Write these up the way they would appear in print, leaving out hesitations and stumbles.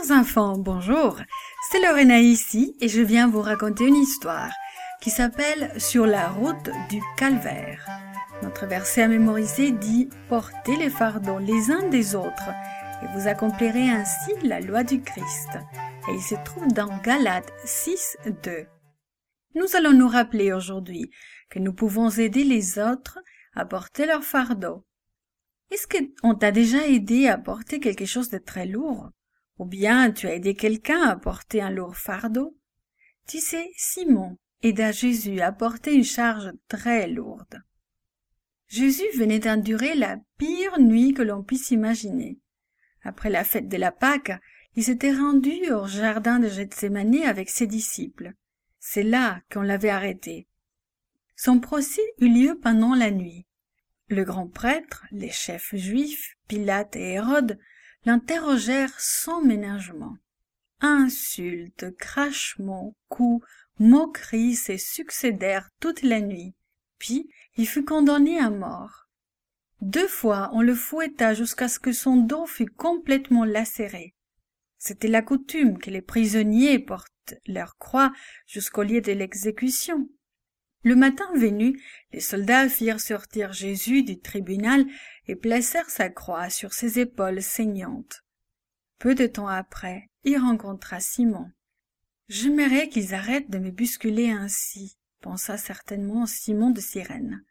Chers enfants, bonjour, c'est Lorena ici et je viens vous raconter une histoire qui s'appelle « Sur la route du Calvaire ». Notre verset à mémoriser dit « Portez les fardeaux les uns des autres et vous accomplirez ainsi la loi du Christ ». Et il se trouve dans Galates 6, 2. Nous allons nous rappeler aujourd'hui que nous pouvons aider les autres à porter leurs fardeaux. Est-ce qu'on t'a déjà aidé à porter quelque chose de très lourd? Ou bien tu as aidé quelqu'un à porter un lourd fardeau? Tu sais, Simon aida Jésus à porter une charge très lourde. Jésus venait d'endurer la pire nuit que l'on puisse imaginer. Après la fête de la Pâque, il s'était rendu au jardin de Gethsémani avec ses disciples. C'est là qu'on l'avait arrêté. Son procès eut lieu pendant la nuit. Le grand prêtre, les chefs juifs, Pilate et Hérode, l'interrogèrent sans ménagement. Insultes, crachements, coups, moqueries se succédèrent toute la nuit. Puis il fut condamné à mort. 2 fois on le fouetta jusqu'à ce que son dos fût complètement lacéré. C'était la coutume que les prisonniers portent leur croix jusqu'au lieu de l'exécution. Le matin venu, les soldats firent sortir Jésus du tribunal et placèrent sa croix sur ses épaules saignantes. Peu de temps après, il rencontra Simon. « J'aimerais qu'ils arrêtent de me bousculer ainsi, » pensa certainement Simon de Cyrène.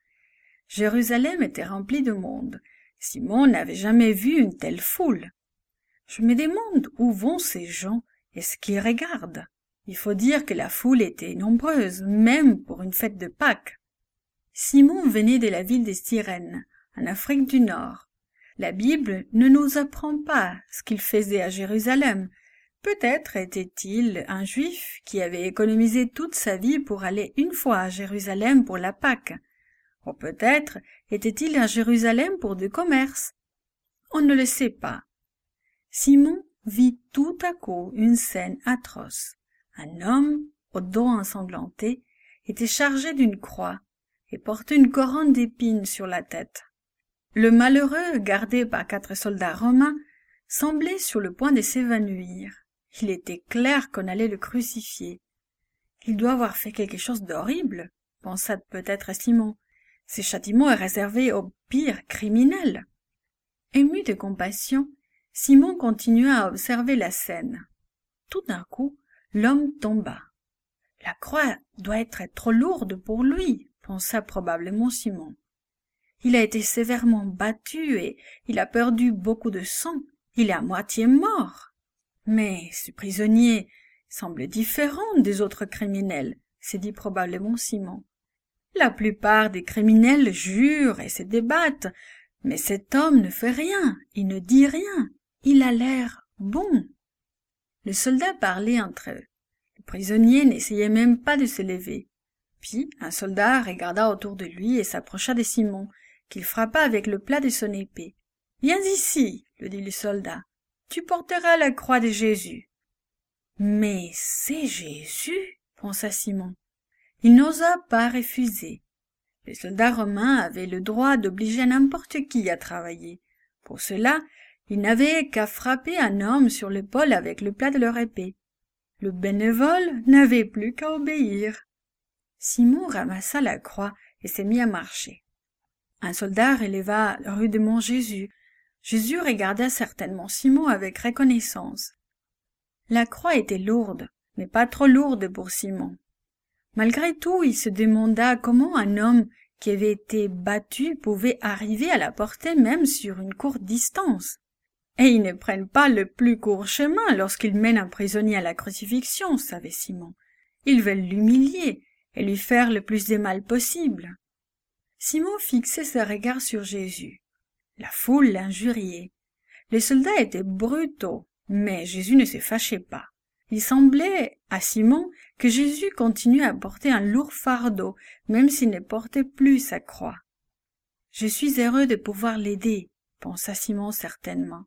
Jérusalem était remplie de monde. Simon n'avait jamais vu une telle foule. « Je me demande où vont ces gens et ce qu'ils regardent. » Il faut dire que la foule était nombreuse, même pour une fête de Pâques. Simon venait de la ville des Cyrènes, en Afrique du Nord. La Bible ne nous apprend pas ce qu'il faisait à Jérusalem. Peut-être était-il un juif qui avait économisé toute sa vie pour aller une fois à Jérusalem pour la Pâque. Ou peut-être était-il à Jérusalem pour du commerce. On ne le sait pas. Simon vit tout à coup une scène atroce. Un homme, au dos ensanglanté, était chargé d'une croix et portait une couronne d'épines sur la tête. Le malheureux, gardé par 4 soldats romains, semblait sur le point de s'évanouir. Il était clair qu'on allait le crucifier. « Il doit avoir fait quelque chose d'horrible, » pensa peut-être Simon. « Ce châtiment est réservé aux pires criminels. » Ému de compassion, Simon continua à observer la scène. Tout d'un coup, l'homme tomba. « La croix doit être trop lourde pour lui, » pensa probablement Simon. « Il a été sévèrement battu et il a perdu beaucoup de sang. Il est à moitié mort. » Mais ce prisonnier semble différent des autres criminels, s'est dit probablement Simon. « La plupart des criminels jurent et se débattent, mais cet homme ne fait rien, il ne dit rien, il a l'air bon. » Les soldats parlaient entre eux. Le prisonnier n'essayait même pas de se lever. Puis un soldat regarda autour de lui et s'approcha de Simon, qu'il frappa avec le plat de son épée. « Viens ici, » lui dit le soldat, « tu porteras la croix de Jésus. » « Mais c'est Jésus, » pensa Simon. Il n'osa pas refuser. Les soldats romains avaient le droit d'obliger n'importe qui à travailler. Pour cela, ils n'avaient qu'à frapper un homme sur l'épaule avec le plat de leur épée. Le bénévole n'avait plus qu'à obéir. Simon ramassa la croix et s'est mis à marcher. Un soldat releva rudement Jésus. Jésus regarda certainement Simon avec reconnaissance. La croix était lourde, mais pas trop lourde pour Simon. Malgré tout, il se demanda comment un homme qui avait été battu pouvait arriver à la porter même sur une courte distance. Et ils ne prennent pas le plus court chemin lorsqu'ils mènent un prisonnier à la crucifixion, savait Simon. Ils veulent l'humilier et lui faire le plus de mal possible. Simon fixait ses regards sur Jésus. La foule l'injuriait. Les soldats étaient brutaux, mais Jésus ne se fâchait pas. Il semblait à Simon que Jésus continuait à porter un lourd fardeau, même s'il ne portait plus sa croix. « Je suis heureux de pouvoir l'aider, » pensa Simon certainement.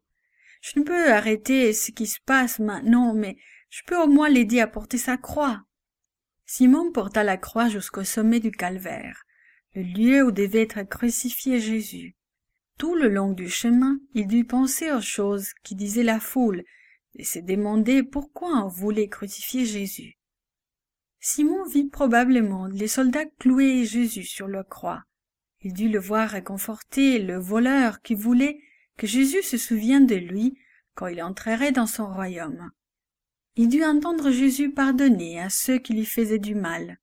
Je ne peux arrêter ce qui se passe maintenant, mais je peux au moins l'aider à porter sa croix. Simon porta la croix jusqu'au sommet du Calvaire, le lieu où devait être crucifié Jésus. Tout le long du chemin, il dut penser aux choses qui disait la foule, et s'est demandé pourquoi on voulait crucifier Jésus. Simon vit probablement les soldats clouer Jésus sur la croix. Il dut le voir réconforter le voleur qui voulait que Jésus se souvienne de lui quand il entrerait dans son royaume. Il dut entendre Jésus pardonner à ceux qui lui faisaient du mal.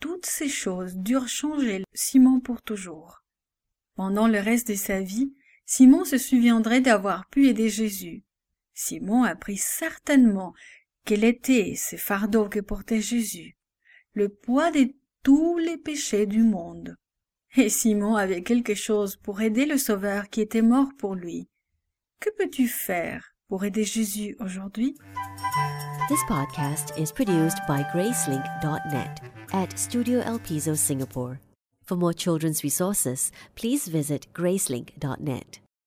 Toutes ces choses durent changer Simon pour toujours. Pendant le reste de sa vie, Simon se souviendrait d'avoir pu aider Jésus. Simon apprit certainement quel était ce fardeau que portait Jésus, le poids de tous les péchés du monde. Et Simon avait quelque chose pour aider le Sauveur qui était mort pour lui. Que peux-tu faire pour aider Jésus aujourd'hui? This podcast is produced by gracelink.net at Studio El Piso, Singapore. For more children's resources, please visit gracelink.net.